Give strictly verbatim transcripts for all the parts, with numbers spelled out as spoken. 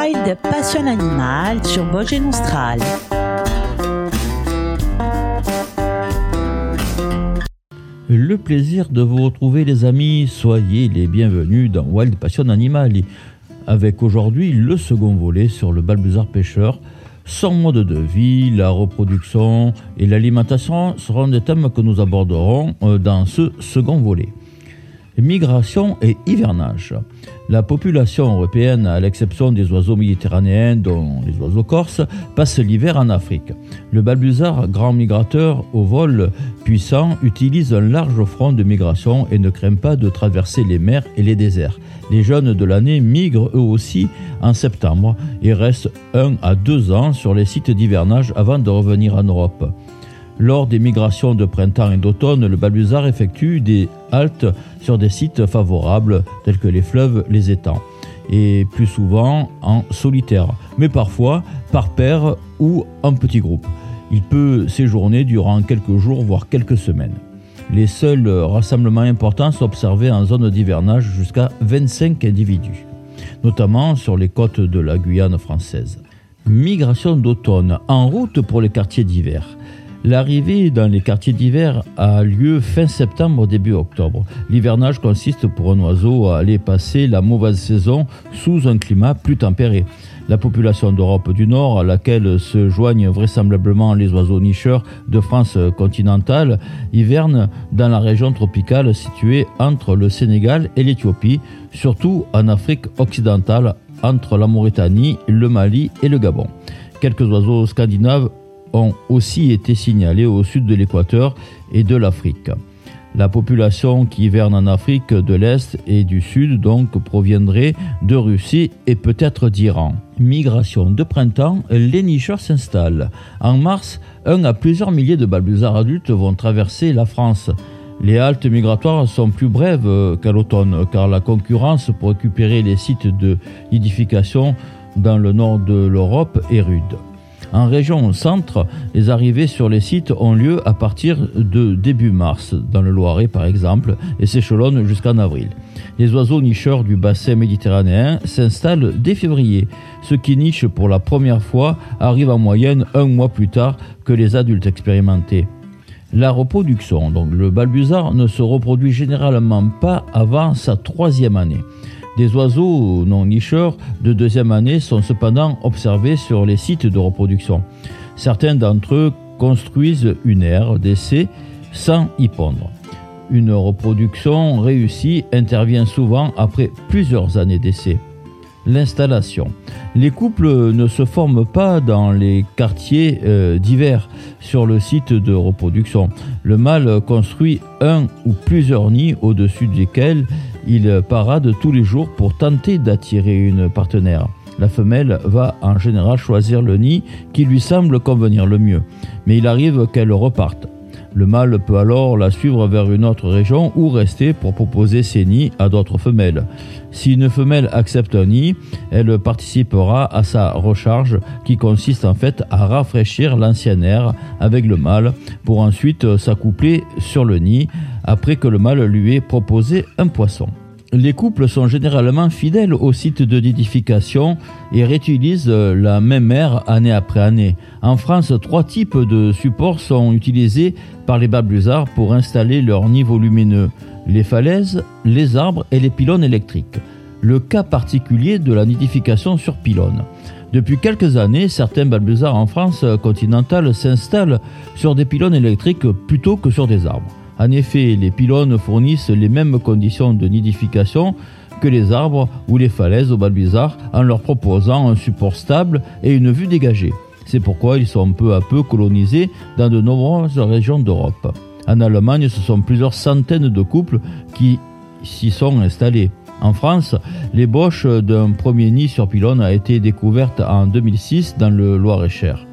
Wild Passion Animal sur Bogé Nostral. Le plaisir de vous retrouver les amis, soyez les bienvenus dans Wild Passion Animal. Avec aujourd'hui le second volet sur le balbuzard pêcheur. Son mode de vie, la reproduction et l'alimentation seront des thèmes que nous aborderons dans ce second volet. Migration et hivernage. La population européenne, à l'exception des oiseaux méditerranéens, dont les oiseaux corses, passe l'hiver en Afrique. Le balbuzard, grand migrateur au vol puissant, utilise un large front de migration et ne craint pas de traverser les mers et les déserts. Les jeunes de l'année migrent eux aussi en septembre et restent un à deux ans sur les sites d'hivernage avant de revenir en Europe. Lors des migrations de printemps et d'automne, le balbuzard effectue des haltes sur des sites favorables tels que les fleuves, les étangs, et plus souvent en solitaire, mais parfois par paire ou en petit groupe. Il peut séjourner durant quelques jours, voire quelques semaines. Les seuls rassemblements importants sont observés en zone d'hivernage jusqu'à vingt-cinq individus, notamment sur les côtes de la Guyane française. Migration d'automne, en route pour les quartiers d'hiver. L'arrivée dans les quartiers d'hiver a lieu fin septembre, début octobre. L'hivernage consiste pour un oiseau à aller passer la mauvaise saison sous un climat plus tempéré. La population d'Europe du Nord, à laquelle se joignent vraisemblablement les oiseaux nicheurs de France continentale, hiverne dans la région tropicale située entre le Sénégal et l'Éthiopie, surtout en Afrique occidentale, entre la Mauritanie, le Mali et le Gabon. Quelques oiseaux scandinaves ont aussi été signalés au sud de l'Équateur et de l'Afrique. La population qui hiverne en Afrique de l'Est et du Sud donc proviendrait de Russie et peut-être d'Iran. Migration de printemps, les nicheurs s'installent. En mars, un à plusieurs milliers de balbuzards adultes vont traverser la France. Les haltes migratoires sont plus brèves qu'à l'automne car la concurrence pour récupérer les sites de nidification dans le nord de l'Europe est rude. En région centre, les arrivées sur les sites ont lieu à partir de début mars, dans le Loiret par exemple, et s'échelonnent jusqu'en avril. Les oiseaux nicheurs du bassin méditerranéen s'installent dès février. Ceux qui nichent pour la première fois arrivent en moyenne un mois plus tard que les adultes expérimentés. La reproduction, donc le balbuzard ne se reproduit généralement pas avant sa troisième année. Des oiseaux non nicheurs de deuxième année sont cependant observés sur les sites de reproduction. Certains d'entre eux construisent une aire d'essai sans y pondre. Une reproduction réussie intervient souvent après plusieurs années d'essai. L'installation. Les couples ne se forment pas dans les quartiers euh, d'hiver sur le site de reproduction. Le mâle construit un ou plusieurs nids au-dessus desquels il parade tous les jours pour tenter d'attirer une partenaire. La femelle va en général choisir le nid qui lui semble convenir le mieux, mais il arrive qu'elle reparte. Le mâle peut alors la suivre vers une autre région ou rester pour proposer ses nids à d'autres femelles. Si une femelle accepte un nid, elle participera à sa recharge qui consiste en fait à rafraîchir l'ancienne aire avec le mâle pour ensuite s'accoupler sur le nid après que le mâle lui ait proposé un poisson. Les couples sont généralement fidèles au site de nidification et réutilisent la même aire année après année. En France, trois types de supports sont utilisés par les balbuzards pour installer leurs nids volumineux : les falaises, les arbres et les pylônes électriques. Le cas particulier de la nidification sur pylône. Depuis quelques années, certains balbuzards en France continentale s'installent sur des pylônes électriques plutôt que sur des arbres. En effet, les pylônes fournissent les mêmes conditions de nidification que les arbres ou les falaises au balbuzard en leur proposant un support stable et une vue dégagée. C'est pourquoi ils sont peu à peu colonisés dans de nombreuses régions d'Europe. En Allemagne, ce sont plusieurs centaines de couples qui s'y sont installés. En France, l'ébauche d'un premier nid sur pylône a été découverte en deux mille six dans le Loir-et-Cher.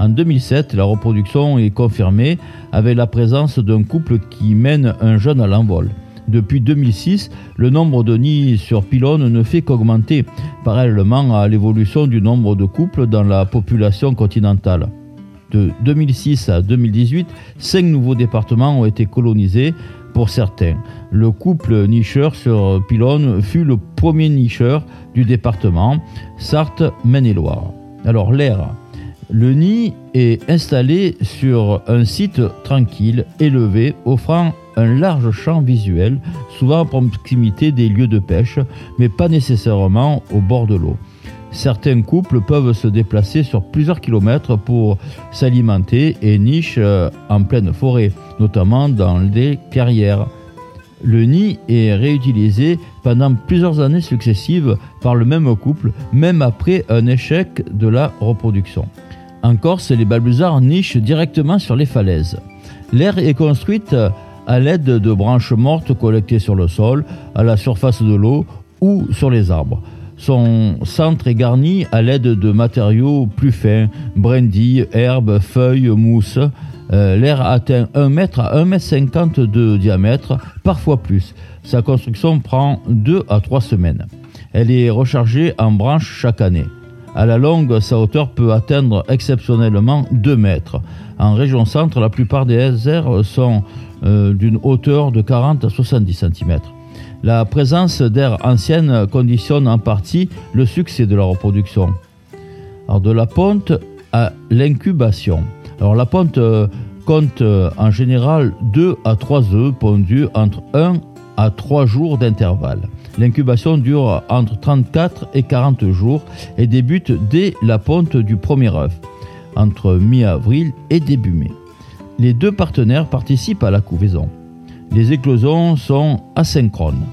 En deux mille sept, la reproduction est confirmée avec la présence d'un couple qui mène un jeune à l'envol. Depuis deux mille six, le nombre de nids sur pylône ne fait qu'augmenter, parallèlement à l'évolution du nombre de couples dans la population continentale. De deux mille six à deux mille dix-huit, cinq nouveaux départements ont été colonisés pour certains. Le couple nicheur sur pylône fut le premier nicheur du département Sarthe-Maine-et-Loire. Alors l'air. Le nid est installé sur un site tranquille, élevé, offrant un large champ visuel, souvent à proximité des lieux de pêche, mais pas nécessairement au bord de l'eau. Certains couples peuvent se déplacer sur plusieurs kilomètres pour s'alimenter et nichent en pleine forêt, notamment dans des carrières. Le nid est réutilisé pendant plusieurs années successives par le même couple, même après un échec de la reproduction. En Corse, les balbuzards nichent directement sur les falaises. L'aire est construite à l'aide de branches mortes collectées sur le sol, à la surface de l'eau ou sur les arbres. Son centre est garni à l'aide de matériaux plus fins, brindilles, herbes, feuilles, mousses. Euh, l'aire atteint un mètre à un mètre cinquante de diamètre, parfois plus. Sa construction prend deux à trois semaines. Elle est rechargée en branches chaque année. À la longue, sa hauteur peut atteindre exceptionnellement deux mètres. En région centre, la plupart des aires sont euh, d'une hauteur de quarante à soixante-dix centimètres. La présence d'aires anciennes conditionne en partie le succès de la reproduction. Alors, de la ponte à l'incubation. Alors, la ponte compte en général deux à trois œufs pondus entre un à trois jours d'intervalle. L'incubation dure entre trente-quatre et quarante jours et débute dès la ponte du premier œuf, entre mi-avril et début mai. Les deux partenaires participent à la couvaison. Les éclosions sont asynchrones.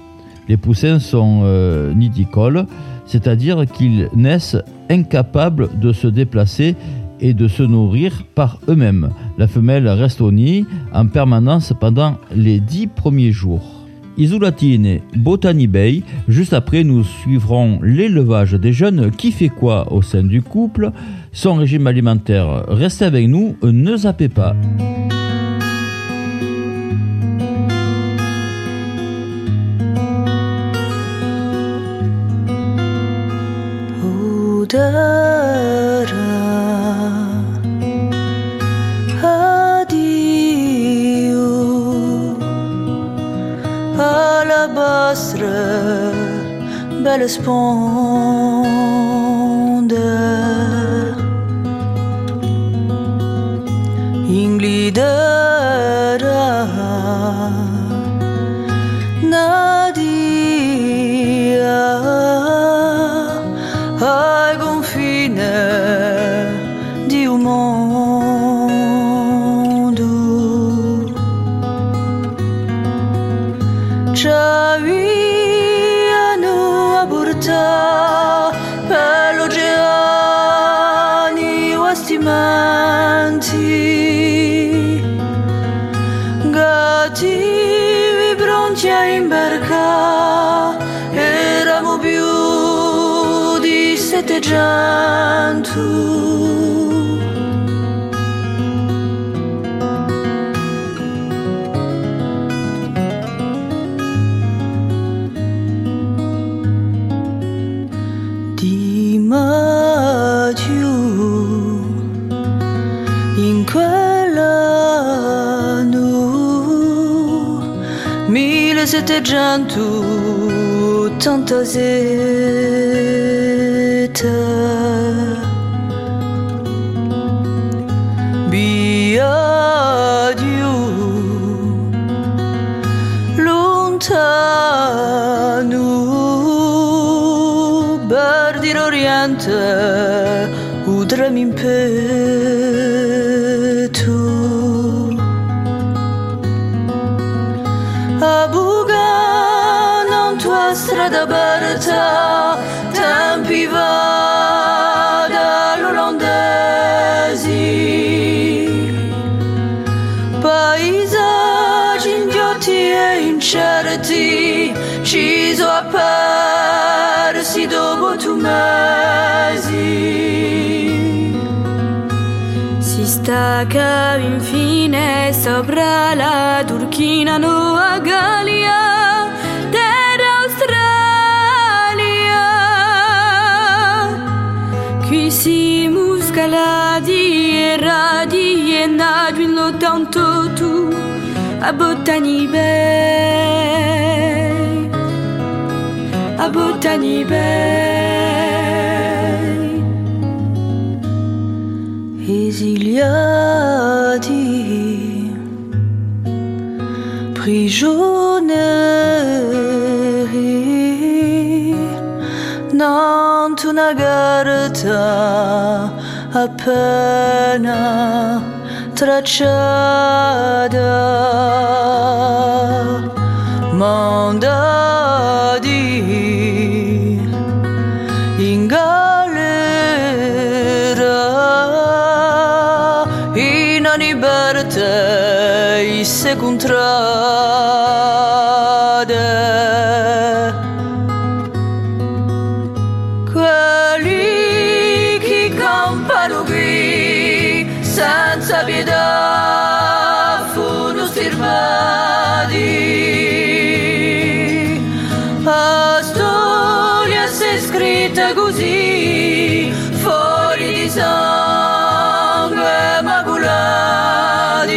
Les poussins sont euh, nidicoles, c'est-à-dire qu'ils naissent incapables de se déplacer et de se nourrir par eux-mêmes. La femelle reste au nid en permanence pendant les dix premiers jours. Isolatine, Botany Bay. Juste après, nous suivrons l'élevage des jeunes. Qui fait quoi au sein du couple? Son régime alimentaire. Restez avec nous, ne zappez pas. Belle sponde Inglidera Nadia ai confine di un mondo Ciao C'était già tu tanto zeta biadiu lontano bardi l'oriente udremi in strada barta tempi va dall'olandesi paesaggi inghiotti e incerti ci so apparsi dopo tu mesi si stacca infine sopra la turchina nuova Gallia la diera di e nadu in lo tanto tu a bot Botany Bay, à Botany Bay. Et il y a dit prigionieri non tu nagarta appena tracciata manda di in galera in libertà i secontrade quelli che campano qui senza pietà furono stirpati. La storia si è scritta così, fuori di sangue maculati.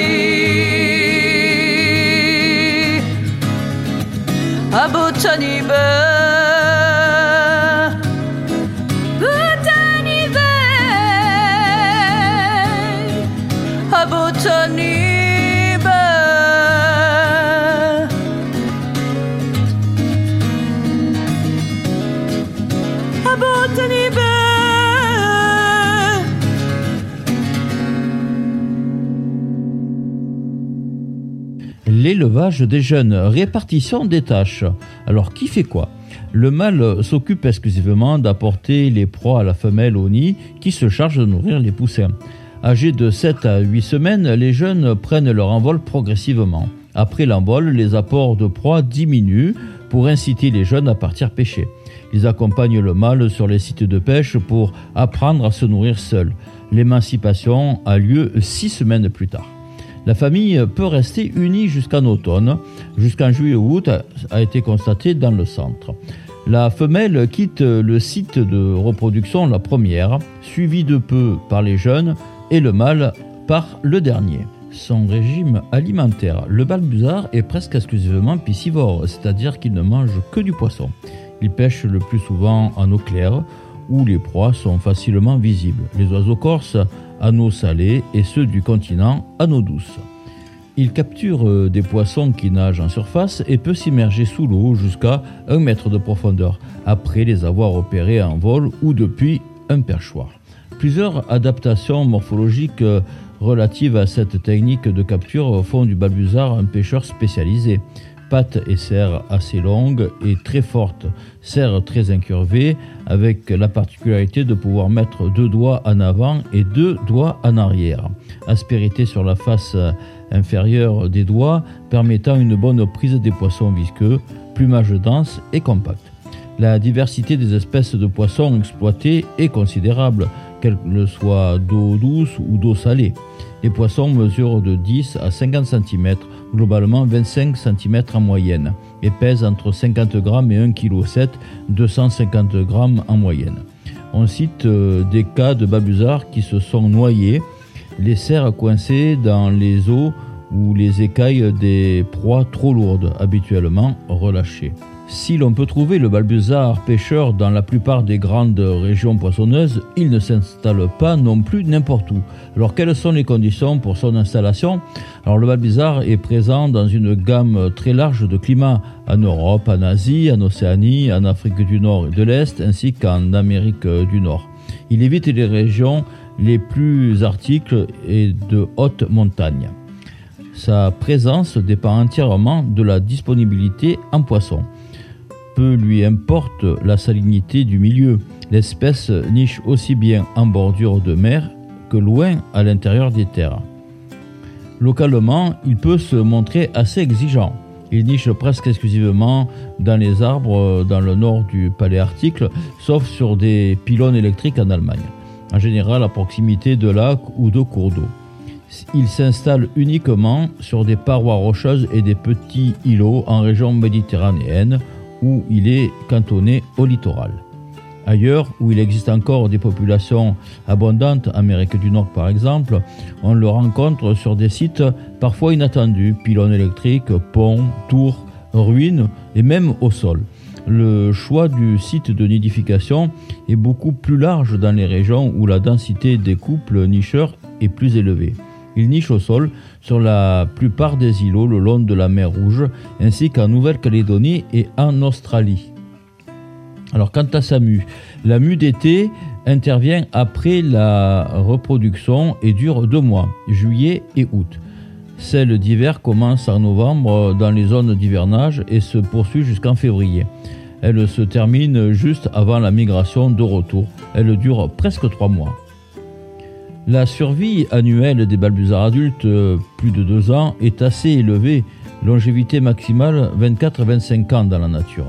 A Botany Bay. L'élevage des jeunes, répartition des tâches. Alors qui fait quoi ? Le mâle s'occupe exclusivement d'apporter les proies à la femelle au nid qui se charge de nourrir les poussins. Âgés de sept à huit semaines, les jeunes prennent leur envol progressivement. Après l'envol, les apports de proies diminuent pour inciter les jeunes à partir pêcher. Ils accompagnent le mâle sur les sites de pêche pour apprendre à se nourrir seul. L'émancipation a lieu six semaines plus tard. La famille peut rester unie jusqu'en automne, jusqu'en juillet ou août, a été constaté dans le centre. La femelle quitte le site de reproduction la première, suivie de peu par les jeunes, et le mâle par le dernier. Son régime alimentaire. Le balbuzard est presque exclusivement piscivore, c'est-à-dire qu'il ne mange que du poisson. Il pêche le plus souvent en eau claire, où les proies sont facilement visibles. Les oiseaux corses en eau salée et ceux du continent en eau douce. Il capture des poissons qui nagent en surface et peut s'immerger sous l'eau jusqu'à un mètre de profondeur, après les avoir opérés en vol ou depuis un perchoir. Plusieurs adaptations morphologiques relatives à cette technique de capture font du balbuzard un pêcheur spécialisé. Pattes et serres assez longues et très fortes, serres très incurvées, avec la particularité de pouvoir mettre deux doigts en avant et deux doigts en arrière. Aspérité sur la face inférieure des doigts, permettant une bonne prise des poissons visqueux, plumage dense et compact. La diversité des espèces de poissons exploitées est considérable, qu'elles soient d'eau douce ou d'eau salée. Les poissons mesurent de dix à cinquante centimètres, globalement vingt-cinq centimètres en moyenne, et pèsent entre cinquante grammes et un virgule sept kilos, deux cent cinquante grammes en moyenne. On cite des cas de balbuzards qui se sont noyés, les serres coincées dans les eaux ou les écailles des proies trop lourdes, habituellement relâchées. Si l'on peut trouver le balbuzard pêcheur dans la plupart des grandes régions poissonneuses, il ne s'installe pas non plus n'importe où. Alors quelles sont les conditions pour son installation ? Alors le balbuzard est présent dans une gamme très large de climats en Europe, en Asie, en Océanie, en Afrique du Nord et de l'Est, ainsi qu'en Amérique du Nord. Il évite les régions les plus arctiques et de haute montagne. Sa présence dépend entièrement de la disponibilité en poissons. Peu lui importe la salinité du milieu. L'espèce niche aussi bien en bordure de mer que loin à l'intérieur des terres. Localement, il peut se montrer assez exigeant. Il niche presque exclusivement dans les arbres dans le nord du Paléarctique, sauf sur des pylônes électriques en Allemagne, en général à proximité de lacs ou de cours d'eau. Il s'installe uniquement sur des parois rocheuses et des petits îlots en région méditerranéenne, où il est cantonné au littoral. ailleurs où il existe encore des populations abondantes, Amérique du Nord par exemple, on le rencontre sur des sites parfois inattendus, pylônes électriques, ponts, tours, ruines et même au sol. Le choix du site de nidification est beaucoup plus large dans les régions où la densité des couples nicheurs est plus élevée. Ils nichent au sol sur la plupart des îlots le long de la mer Rouge, ainsi qu'en Nouvelle-Calédonie et en Australie. Alors quant à sa mue, la mue d'été intervient après la reproduction et dure deux mois, juillet et août. Celle d'hiver commence en novembre dans les zones d'hivernage et se poursuit jusqu'en février. Elle se termine juste avant la migration de retour. Elle dure presque trois mois. La survie annuelle des balbuzards adultes, plus de deux ans, est assez élevée. Longévité maximale vingt-quatre à vingt-cinq ans dans la nature.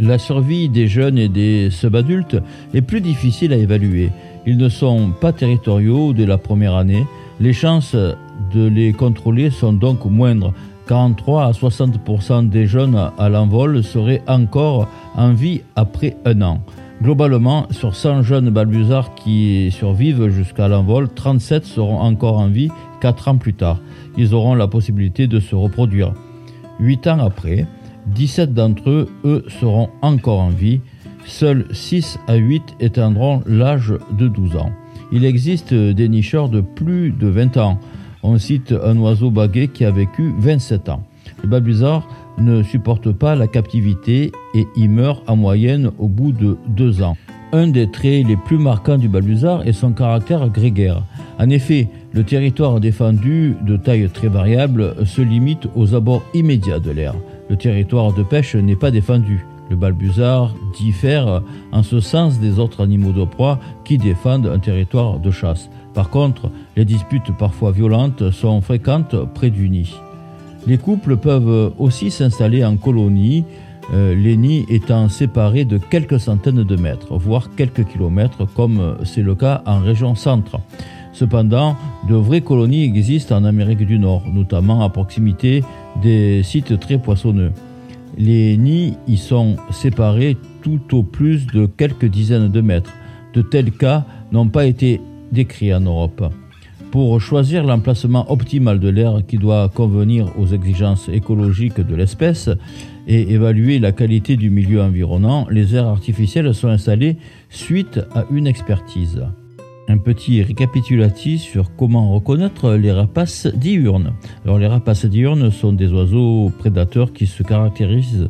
La survie des jeunes et des subadultes est plus difficile à évaluer. Ils ne sont pas territoriaux dès la première année. Les chances de les contrôler sont donc moindres. quarante-trois à soixante pour cent des jeunes à l'envol seraient encore en vie après un an. Globalement, sur cent jeunes balbuzards qui survivent jusqu'à l'envol, trente-sept seront encore en vie quatre ans plus tard. Ils auront la possibilité de se reproduire. huit ans après, dix-sept d'entre eux, eux, seront encore en vie. Seuls six à huit atteindront l'âge de douze ans. Il existe des nicheurs de plus de vingt ans. On cite un oiseau baguet qui a vécu vingt-sept ans. Le balbuzard ne supporte pas la captivité et y meurt en moyenne au bout de deux ans. Un des traits les plus marquants du balbuzard est son caractère grégaire. En effet, le territoire défendu, de taille très variable, se limite aux abords immédiats de l'aire. Le territoire de pêche n'est pas défendu. Le balbuzard diffère en ce sens des autres animaux de proie qui défendent un territoire de chasse. Par contre, les disputes parfois violentes sont fréquentes près du nid. Les couples peuvent aussi s'installer en colonies, euh, les nids étant séparés de quelques centaines de mètres, voire quelques kilomètres, comme c'est le cas en région centre. Cependant, de vraies colonies existent en Amérique du Nord, notamment à proximité des sites très poissonneux. Les nids y sont séparés tout au plus de quelques dizaines de mètres. De tels cas n'ont pas été décrits en Europe. Pour choisir l'emplacement optimal de l'aire qui doit convenir aux exigences écologiques de l'espèce et évaluer la qualité du milieu environnant, les aires artificielles sont installées suite à une expertise. Un petit récapitulatif sur comment reconnaître les rapaces diurnes. Alors, les rapaces diurnes sont des oiseaux prédateurs qui se caractérisent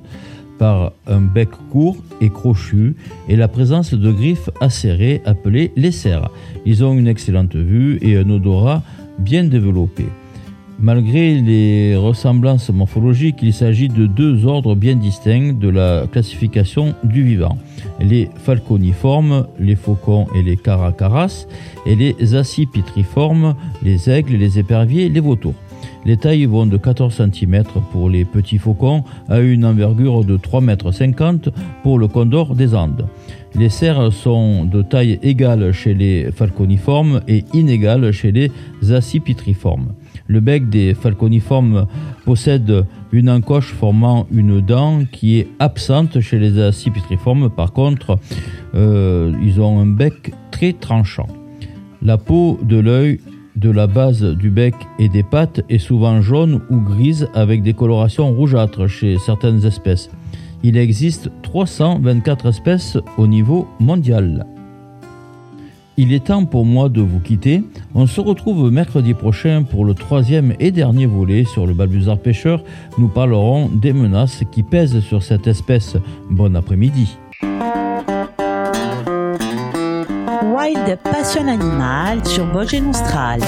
par un bec court et crochu et la présence de griffes acérées appelées lacères. Ils ont une excellente vue et un odorat bien développé. Malgré les ressemblances morphologiques, il s'agit de deux ordres bien distincts de la classification du vivant. Les falconiformes, les faucons et les caracaras, et les accipitriformes, les aigles, les éperviers, les vautours. Les tailles vont de quatorze centimètres pour les petits faucons à une envergure de trois virgule cinquante mètres pour le condor des Andes. Les cerfs sont de taille égale chez les falconiformes et inégale chez les accipitriformes. Le bec des falconiformes possède une encoche formant une dent qui est absente chez les accipitriformes. Par contre, euh, ils ont un bec très tranchant. La peau de l'œil, de la base du bec et des pattes est souvent jaune ou grise avec des colorations rougeâtres chez certaines espèces. Il existe trois cent vingt-quatre espèces au niveau mondial. Il est temps pour moi de vous quitter. On se retrouve mercredi prochain pour le troisième et dernier volet sur le balbuzard pêcheur. Nous parlerons des menaces qui pèsent sur cette espèce. Bon après-midi. Wild Passion Animal sur Bogé Nostral.